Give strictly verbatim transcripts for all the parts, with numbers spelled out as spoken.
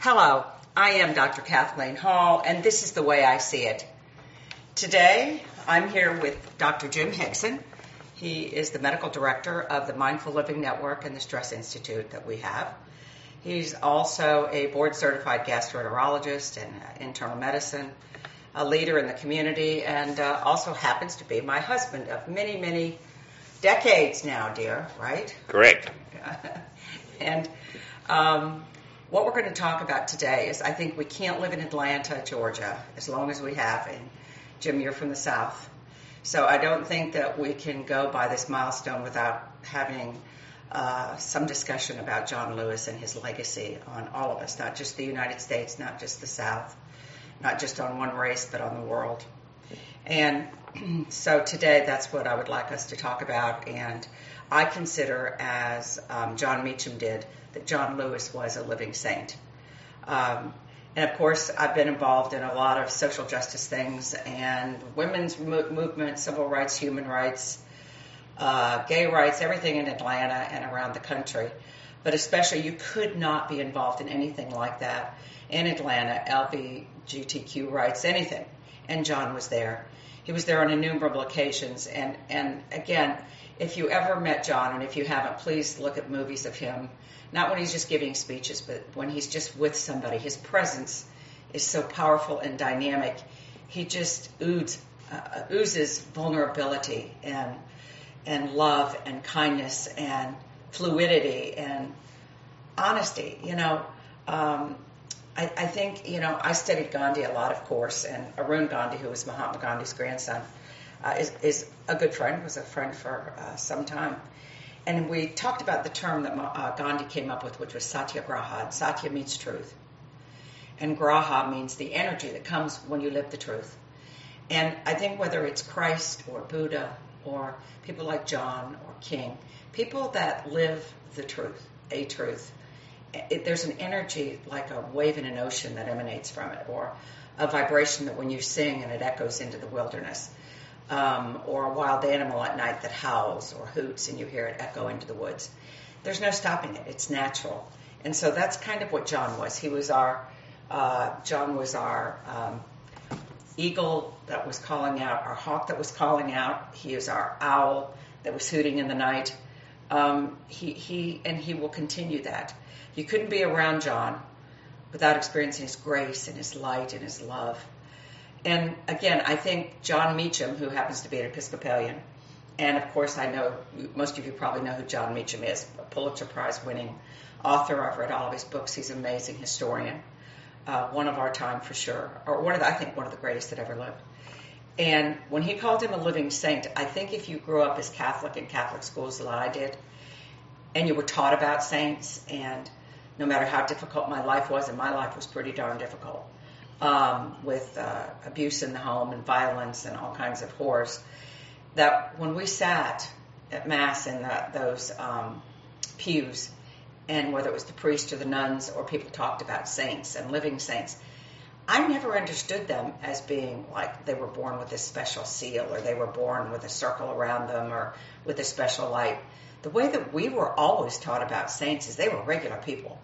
Hello, I am Doctor Kathleen Hall, and this is The Way I See It. Today, I'm here with Doctor Jim Hixon. He is the medical director of the Mindful Living Network and the Stress Institute that we have. He's also a board-certified gastroenterologist and internal medicine, a leader in the community, and uh, also happens to be my husband of many, many decades now, dear, right? Correct. And um, what we're going to talk about today is I think we can't live in Atlanta, Georgia, as long as we have, and Jim, you're from the South. So I don't think that we can go by this milestone without having uh, some discussion about John Lewis and his legacy on all of us, not just the United States, not just the South, not just on one race, but on the world. And so today, that's what I would like us to talk about. And I consider, as um, John Meacham did, that John Lewis was a living saint. Um, And, of course, I've been involved in a lot of social justice things and women's mo- movement, civil rights, human rights, uh, gay rights, everything in Atlanta and around the country. But especially you could not be involved in anything like that in Atlanta, L G B T Q rights, anything. And John was there. He was there on innumerable occasions. And, and again, if you ever met John, and if you haven't, please look at movies of him. Not when he's just giving speeches, but when he's just with somebody. His presence is so powerful and dynamic. He just ooze, uh, oozes vulnerability and and love and kindness and fluidity and honesty. You know, um, I, I think, you know, I studied Gandhi a lot, of course, and Arun Gandhi, who was Mahatma Gandhi's grandson, uh, is, is a good friend, was a friend for uh, some time. And we talked about the term that uh, Gandhi came up with, which was satyagraha. And satya means truth. And graha means the energy that comes when you live the truth. And I think whether it's Christ or Buddha or people like John or King, people that live the truth, a truth, it, there's an energy like a wave in an ocean that emanates from it, or a vibration that when you sing and it echoes into the wilderness. Um, or a wild animal at night that howls or hoots and you hear it echo into the woods. There's no stopping it. It's natural. And so that's kind of what John was. He was our, uh, John was our um, eagle that was calling out, our hawk that was calling out. He is our owl that was hooting in the night. Um, he, he and he will continue that. You couldn't be around John without experiencing his grace and his light and his love. And, again, I think John Meacham, who happens to be an Episcopalian, and, of course, I know most of you probably know who John Meacham is, a Pulitzer Prize-winning author. I've read all of his books. He's an amazing historian, uh, one of our time for sure, or one of the, I think one of the greatest that ever lived. And when he called him a living saint, I think if you grew up as Catholic in Catholic schools like I did, and you were taught about saints, and no matter how difficult my life was, and my life was pretty darn difficult, Um, with uh, abuse in the home and violence and all kinds of horrors, that when we sat at Mass in the, those um, pews, and whether it was the priest or the nuns or people talked about saints and living saints, I never understood them as being like they were born with this special seal or they were born with a circle around them or with a special light. The way that we were always taught about saints is they were regular people.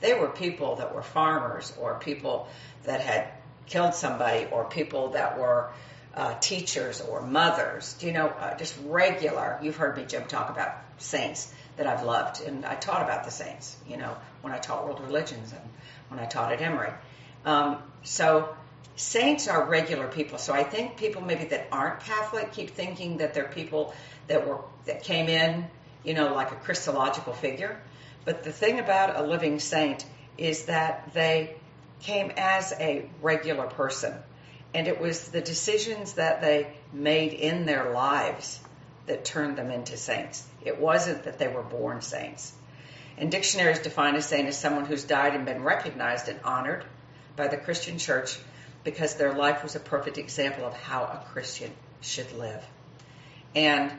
They were people that were farmers or people that had killed somebody or people that were uh, teachers or mothers, you know, uh, just regular. You've heard me, Jim, talk about saints that I've loved, and I taught about the saints, you know, when I taught world religions and when I taught at Emory. Um, so saints are regular people. So I think people maybe that aren't Catholic keep thinking that they're people that were that came in, you know, like a Christological figure. But the thing about a living saint is that they came as a regular person. And it was the decisions that they made in their lives that turned them into saints. It wasn't that they were born saints. And dictionaries define a saint as someone who's died and been recognized and honored by the Christian church because their life was a perfect example of how a Christian should live. And,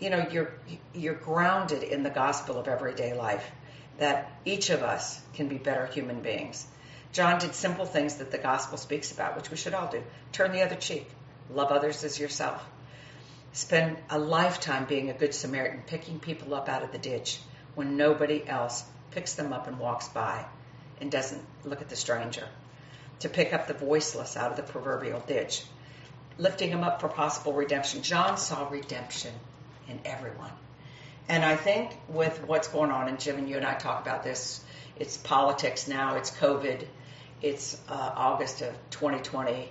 you know, you're you're grounded in the gospel of everyday life, that each of us can be better human beings. John did simple things that the gospel speaks about, which we should all do. Turn the other cheek. Love others as yourself. Spend a lifetime being a good Samaritan, picking people up out of the ditch when nobody else picks them up and walks by. and doesn't look at the stranger, to pick up the voiceless out of the proverbial ditch, lifting him up for possible redemption. John saw redemption in everyone. And I think with what's going on, and Jim and you and I talk about this, it's politics now, it's COVID, it's uh, August of twenty twenty,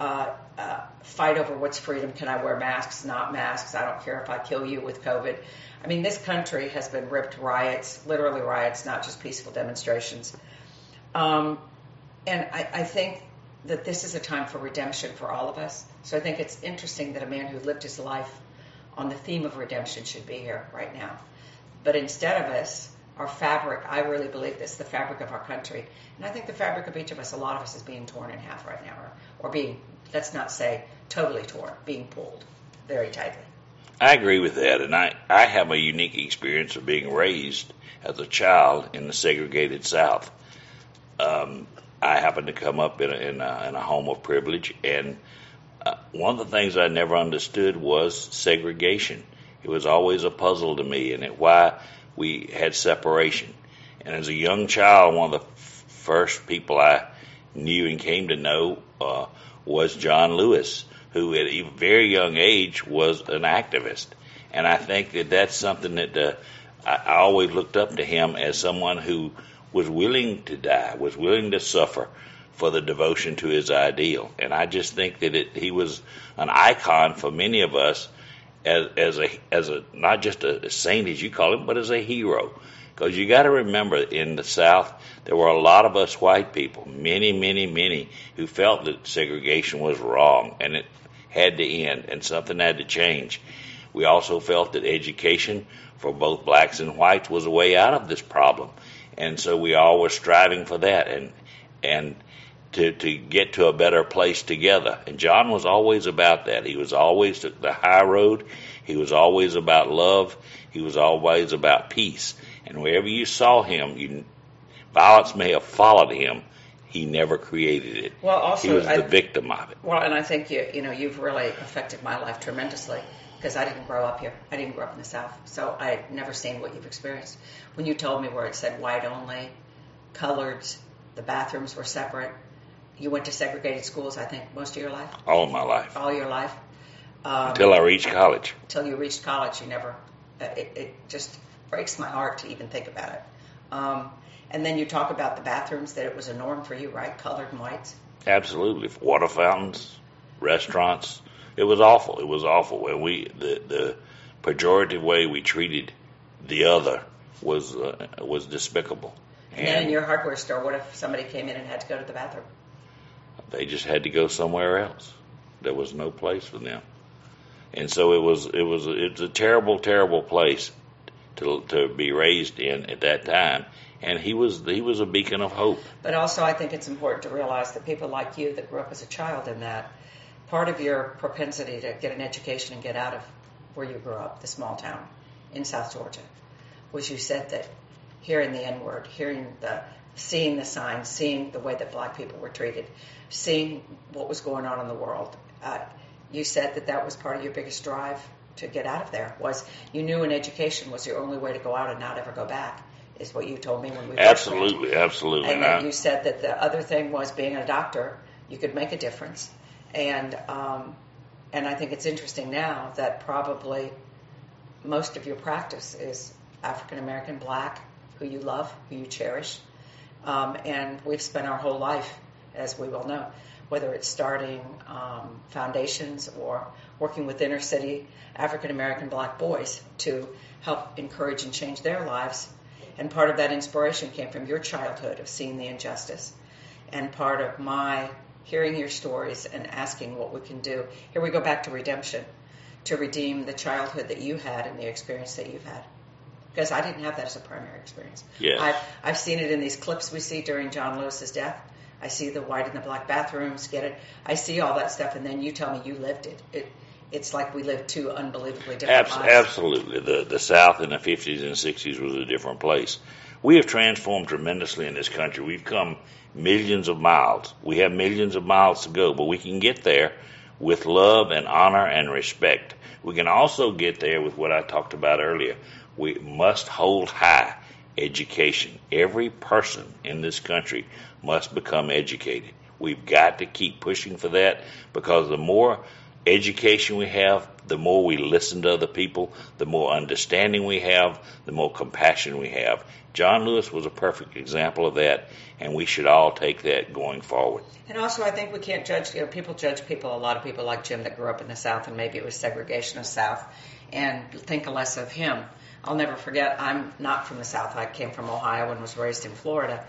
uh, uh, fight over what's freedom, can I wear masks, not masks, I don't care if I kill you with COVID. I mean, this country has been ripped riots, literally riots, not just peaceful demonstrations. Um, and I, I think that this is a time for redemption for all of us. So I think it's interesting that a man who lived his life on the theme of redemption should be here right now. But instead of us, our fabric, I really believe this, the fabric of our country, and I think the fabric of each of us, a lot of us, is being torn in half right now, or, or being, let's not say totally torn, being pulled very tightly. I agree with that, and I, I have a unique experience of being raised as a child in the segregated South. Um, I happened to come up in a, in a, in a home of privilege, and Uh, one of the things I never understood was segregation. It was always a puzzle to me, and it, why we had separation. And as a young child, one of the f- first people I knew and came to know uh, was John Lewis, who at a very young age was an activist. And I think that that's something that uh, I, I always looked up to him as someone who was willing to die, was willing to suffer for the devotion to his ideal. And I just think that it, he was an icon for many of us as, as a as a not just a saint, as you call him, but as a hero. Because you got to remember, in the South, there were a lot of us white people, many, many, many, who felt that segregation was wrong and it had to end and something had to change. We also felt that education for both blacks and whites was a way out of this problem. And so we all were striving for that and and To, to get to a better place together. And John was always about that. He was always took the high road. He was always about love. He was always about peace. And wherever you saw him, you, violence may have followed him. He never created it. Well, also, he was I, the victim of it. Well, and I think you, you know, you've really affected my life tremendously because I didn't grow up here. I didn't grow up in the South. So I've never seen what you've experienced. When you told me where it said white only, coloreds, the bathrooms were separate, you went to segregated schools, I think, most of your life? All of my life. All your life? Um, until I reached college. Until you reached college, you never... It, it just breaks my heart to even think about it. Um, and then you talk about the bathrooms, that it was a norm for you, right? Colored and whites? Absolutely. Water fountains, restaurants. It was awful. It was awful. And we, the, the pejorative way we treated the other was, uh, was despicable. And, and then in your hardware store, what if somebody came in and had to go to the bathroom? They just had to go somewhere else. There was no place for them, and so it was. It was. It's a terrible, terrible place to to be raised in at that time. And he was. He was a beacon of hope. But also, I think it's important to realize that people like you that grew up as a child in that, part of your propensity to get an education and get out of where you grew up, the small town in South Georgia, was you said that hearing the N word, hearing the. seeing the signs, seeing the way that black people were treated, seeing what was going on in the world. Uh, you said that that was part of your biggest drive to get out of there, was you knew an education was your only way to go out and not ever go back, is what you told me when we Absolutely, were absolutely. And then I... you said that the other thing was being a doctor, you could make a difference. And um, and I think it's interesting now that probably most of your practice is African-American, black, who you love, who you cherish. Um, and we've spent our whole life, as we well know, whether it's starting um, foundations or working with inner city African-American black boys to help encourage and change their lives. And part of that inspiration came from your childhood of seeing the injustice. And part of my hearing your stories and asking what we can do. Here we go back to redemption, to redeem the childhood that you had and the experience that you've had. Because I didn't have that as a primary experience. Yes. I've, I've seen it in these clips we see during John Lewis's death. I see the white and the black bathrooms, get it. I see all that stuff, and then you tell me you lived it. it it's like we lived two unbelievably different Abs- lives. Absolutely. The, the South in the fifties and sixties was a different place. We have transformed tremendously in this country. We've come millions of miles. We have millions of miles to go, but we can get there with love and honor and respect. We can also get there with what I talked about earlier. We must hold high education. Every person in this country must become educated. We've got to keep pushing for that, because the more education we have, the more we listen to other people, the more understanding we have, the more compassion we have. John Lewis was a perfect example of that, and we should all take that going forward. And also, I think we can't judge, you know, people judge people, a lot of people like Jim that grew up in the South, and maybe it was segregationist South, and think less of him. I'll never forget, I'm not from the South. I came from Ohio and was raised in Florida,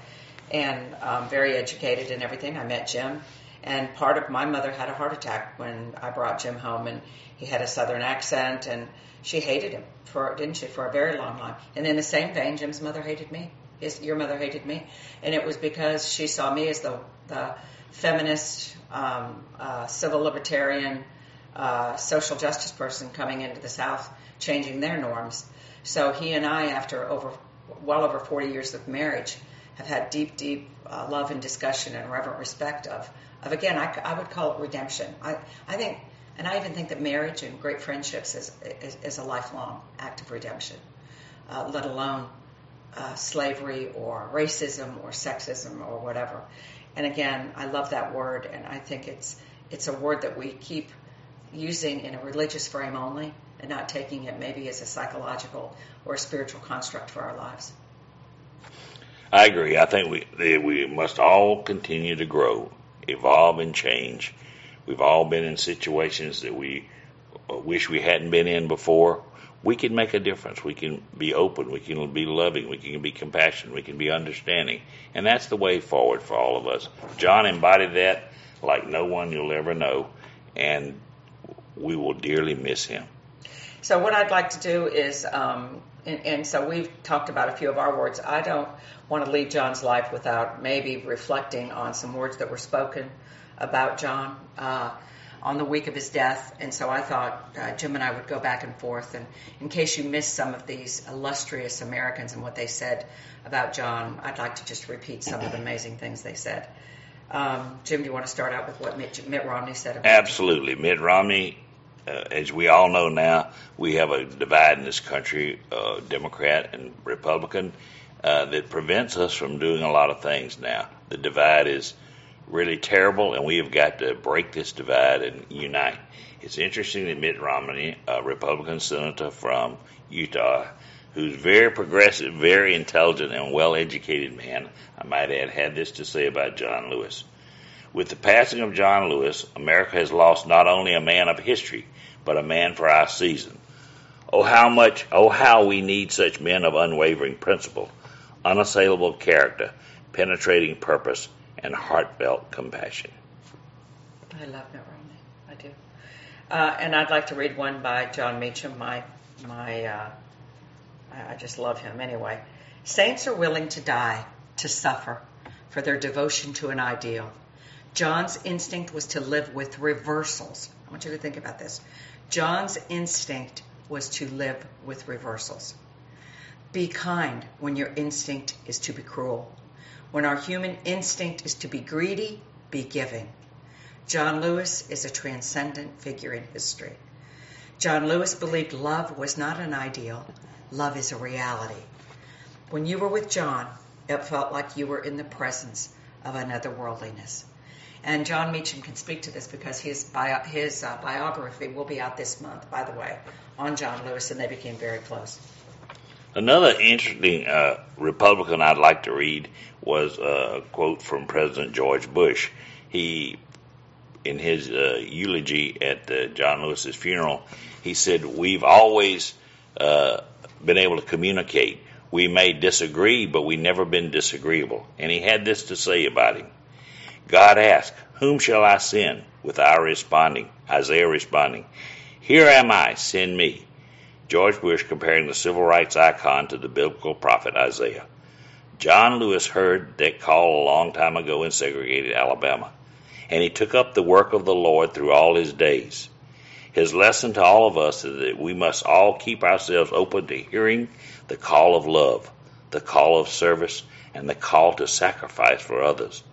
and um, very educated and everything. I met Jim, and part of my mother had a heart attack when I brought Jim home, and he had a Southern accent, and she hated him, for didn't she, for a very long time. And in the same vein, Jim's mother hated me. His, your mother hated me. And it was because she saw me as the, the feminist, um, uh, civil libertarian, uh, social justice person coming into the South, changing their norms. So he and I, after over well over forty years of marriage, have had deep, deep uh, love and discussion and reverent respect of, of again, I, I would call it redemption. I, I think... And I even think that marriage and great friendships is is, is a lifelong act of redemption, uh, let alone uh, slavery or racism or sexism or whatever. And again, I love that word, and I think it's it's a word that we keep using in a religious frame only and not taking it maybe as a psychological or a spiritual construct for our lives. I agree. I think we we must all continue to grow, evolve, and change. We've all been in situations that we wish we hadn't been in before. We can make a difference. We can be open. We can be loving. We can be compassionate. We can be understanding. And that's the way forward for all of us. John embodied that like no one you'll ever know, and we will dearly miss him. So what I'd like to do is, um, and, and so we've talked about a few of our words. I don't want to leave John's life without maybe reflecting on some words that were spoken about John uh, on the week of his death, and so I thought uh, Jim and I would go back and forth, and in case you missed some of these illustrious Americans and what they said about John, I'd like to just repeat some of the amazing things they said. Um, Jim, do you want to start out with what Mitt, Mitt Romney said about Absolutely. Him? Mitt Romney, uh, as we all know now, we have a divide in this country, uh, Democrat and Republican, uh, that prevents us from doing a lot of things now. The divide is really terrible, and we have got to break this divide and unite. It's interesting that Mitt Romney, a Republican senator from Utah, who's very progressive, very intelligent, and well-educated man, I might add, had this to say about John Lewis. With the passing of John Lewis, America has lost not only a man of history, but a man for our season. Oh, how much, oh, how we need such men of unwavering principle, unassailable character, penetrating purpose, and heartfelt compassion. I love Mitt Romney. I do. Uh, and I'd like to read one by John Meacham. My, my, uh, I just love him anyway. Saints are willing to die, to suffer, for their devotion to an ideal. John's instinct was to live with reversals. I want you to think about this. John's instinct was to live with reversals. Be kind when your instinct is to be cruel. When our human instinct is to be greedy, be giving. John Lewis is a transcendent figure in history. John Lewis believed love was not an ideal. Love is a reality. When you were with John, it felt like you were in the presence of another worldliness. And John Meacham can speak to this because his, bio, his uh, biography will be out this month, by the way, on John Lewis, and they became very close. Another interesting uh, Republican I'd like to read was a quote from President George Bush. He, in his uh, eulogy at uh, John Lewis's funeral, he said, "We've always uh, been able to communicate. We may disagree, but we've never been disagreeable." And he had this to say about him. God asked, "Whom shall I send?" With our responding, Isaiah responding, "Here am I, send me." George Bush comparing the civil rights icon to the biblical prophet Isaiah. John Lewis heard that call a long time ago in segregated Alabama, and he took up the work of the Lord through all his days. His lesson to all of us is that we must all keep ourselves open to hearing the call of love, the call of service, and the call to sacrifice for others.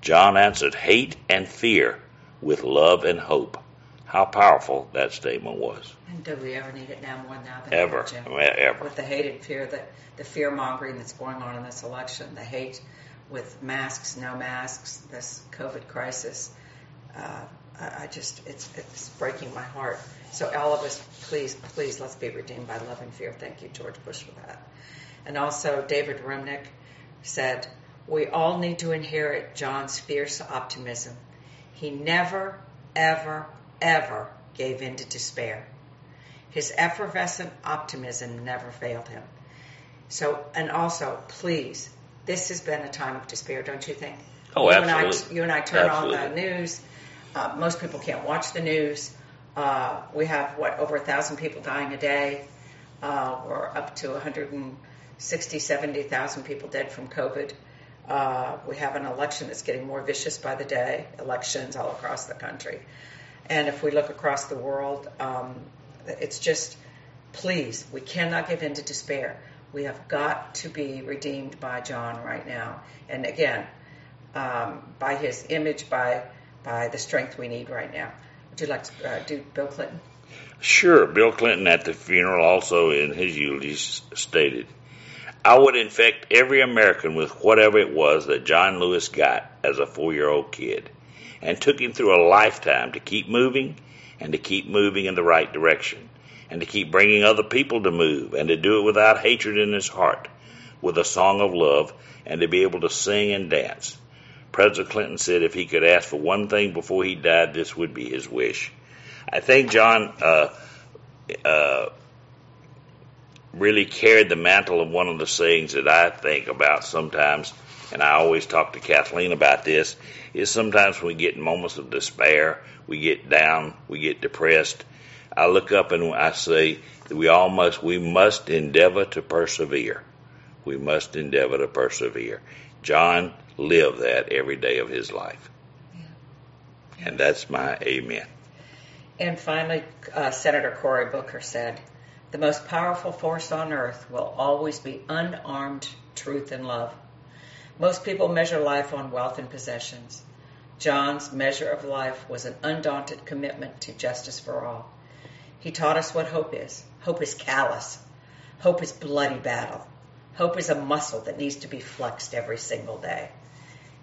John answered hate and fear with love and hope. how powerful that statement was. And do we ever need it now more than now than ever? Ever, I mean, ever. With the hate and fear, that the fear mongering that's going on in this election, the hate with masks, no masks, this COVID crisis. Uh, I, I just, it's it's breaking my heart. So all of us, please, please, let's be redeemed by love and fear. Thank you, George Bush, for that. And also David Remnick said, we all need to inherit John's fierce optimism. He never, ever, ever gave in to despair. His effervescent optimism never failed him. So, and also, please, this has been a time of despair, don't you think? Oh, you absolutely. And I, you and I turn absolutely. on the news. Uh, most people can't watch the news. Uh, we have, what, over one thousand people dying a day. Uh, we're up to one hundred sixty, seventy thousand people dead from COVID. Uh, we have an election that's getting more vicious by the day, elections all across the country. And if we look across the world, um, it's just, please, we cannot give in to despair. We have got to be redeemed by John right now. And again, um, by his image, by by the strength we need right now. Would you like to uh, do Bill Clinton? Sure. Bill Clinton at the funeral also in his eulogies stated, I would infect every American with whatever it was that John Lewis got as a four-year-old kid and took him through a lifetime to keep moving and to keep moving in the right direction and to keep bringing other people to move and to do it without hatred in his heart with a song of love and to be able to sing and dance. President Clinton said if he could ask for one thing before he died, this would be his wish. I think John uh, uh, really carried the mantle of one of the sayings that I think about sometimes, and I always talk to Kathleen about this, is sometimes we get in moments of despair, we get down, we get depressed. I look up and I say that we all must, we must endeavor to persevere. We must endeavor to persevere. John lived that every day of his life. Yeah. And that's my amen. And finally, uh, Senator Cory Booker said, the most powerful force on earth will always be unarmed truth and love. Most people measure life on wealth and possessions. John's measure of life was an undaunted commitment to justice for all. He taught us what hope is. Hope is callous. Hope is bloody battle. Hope is a muscle that needs to be flexed every single day.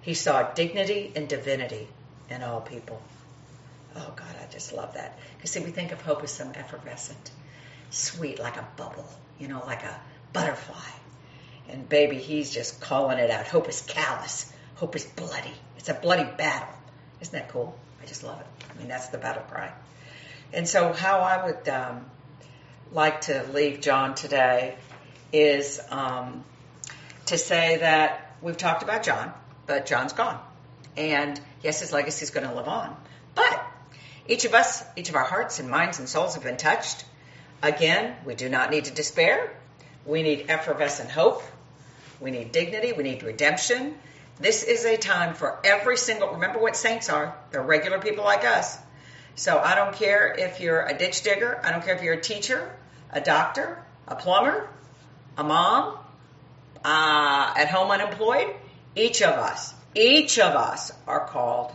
He saw dignity and divinity in all people. Oh, God, I just love that. Because, see, we think of hope as some effervescent, sweet, like a bubble, you know, like a butterfly. And, baby, he's just calling it out. Hope is callous. Hope is bloody. It's a bloody battle. Isn't that cool? I just love it. I mean, that's the battle cry. And so how I would um, like to leave John today is um, to say that we've talked about John, but John's gone. And, yes, his legacy is going to live on. But each of us, each of our hearts and minds and souls have been touched. Again, we do not need to despair. We need effervescent hope. We need dignity. We need redemption. This is a time for every single, remember what saints are. They're regular people like us. So I don't care if you're a ditch digger. I don't care if you're a teacher, a doctor, a plumber, a mom, uh, at home unemployed. Each of us, each of us are called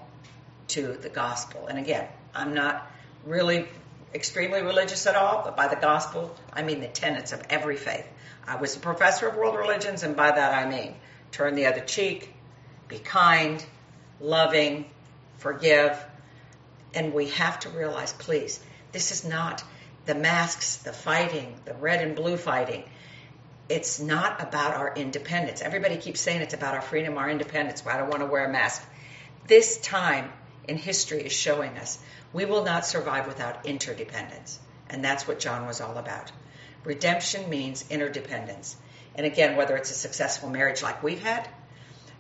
to the gospel. And again, I'm not really extremely religious at all, but by the gospel, I mean the tenets of every faith. I was a professor of world religions, and by that I mean turn the other cheek, be kind, loving, forgive. And we have to realize, please, this is not the masks, the fighting, the red and blue fighting. It's not about our independence. Everybody keeps saying it's about our freedom, our independence. Well, I don't want to wear a mask. This time in history is showing us we will not survive without interdependence. And that's what John was all about. Redemption means interdependence. And again, whether it's a successful marriage like we've had,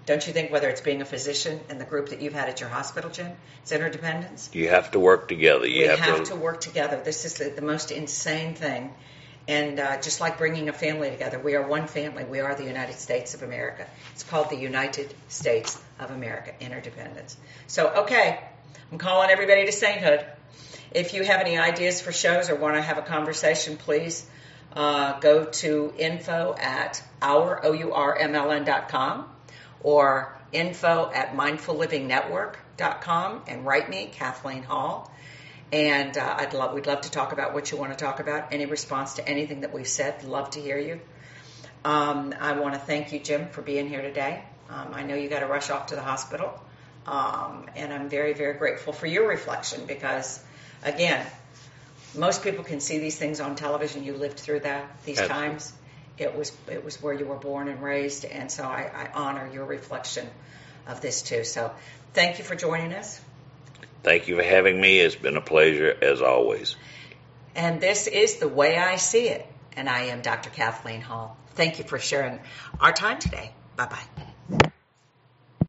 don't you think whether it's being a physician and the group that you've had at your hospital, Jim, it's interdependence? You have to work together. You we have, have to... to work together. This is the, the most insane thing. And uh, just like bringing a family together, we are one family. We are the United States of America. It's called the United States of America, interdependence. So, okay. I'm calling everybody to sainthood. If you have any ideas for shows or want to have a conversation, please uh, go to info at our, O U R M L N dot com or info at mindful living network dot com and write me, Kathleen Hall. And uh, I'd love, we'd love to talk about what you want to talk about. Any response to anything that we've said, love to hear you. Um, I want to thank you, Jim, for being here today. Um, I know you got to rush off to the hospital. Um, and I'm very, very grateful for your reflection because, again, most people can see these things on television. You lived through that, these Absolutely. times. It was it was where you were born and raised, and so I, I honor your reflection of this too. So thank you for joining us. Thank you for having me. It's been a pleasure as always. And this is The Way I See It, and I am Doctor Kathleen Hall. Thank you for sharing our time today. Bye-bye.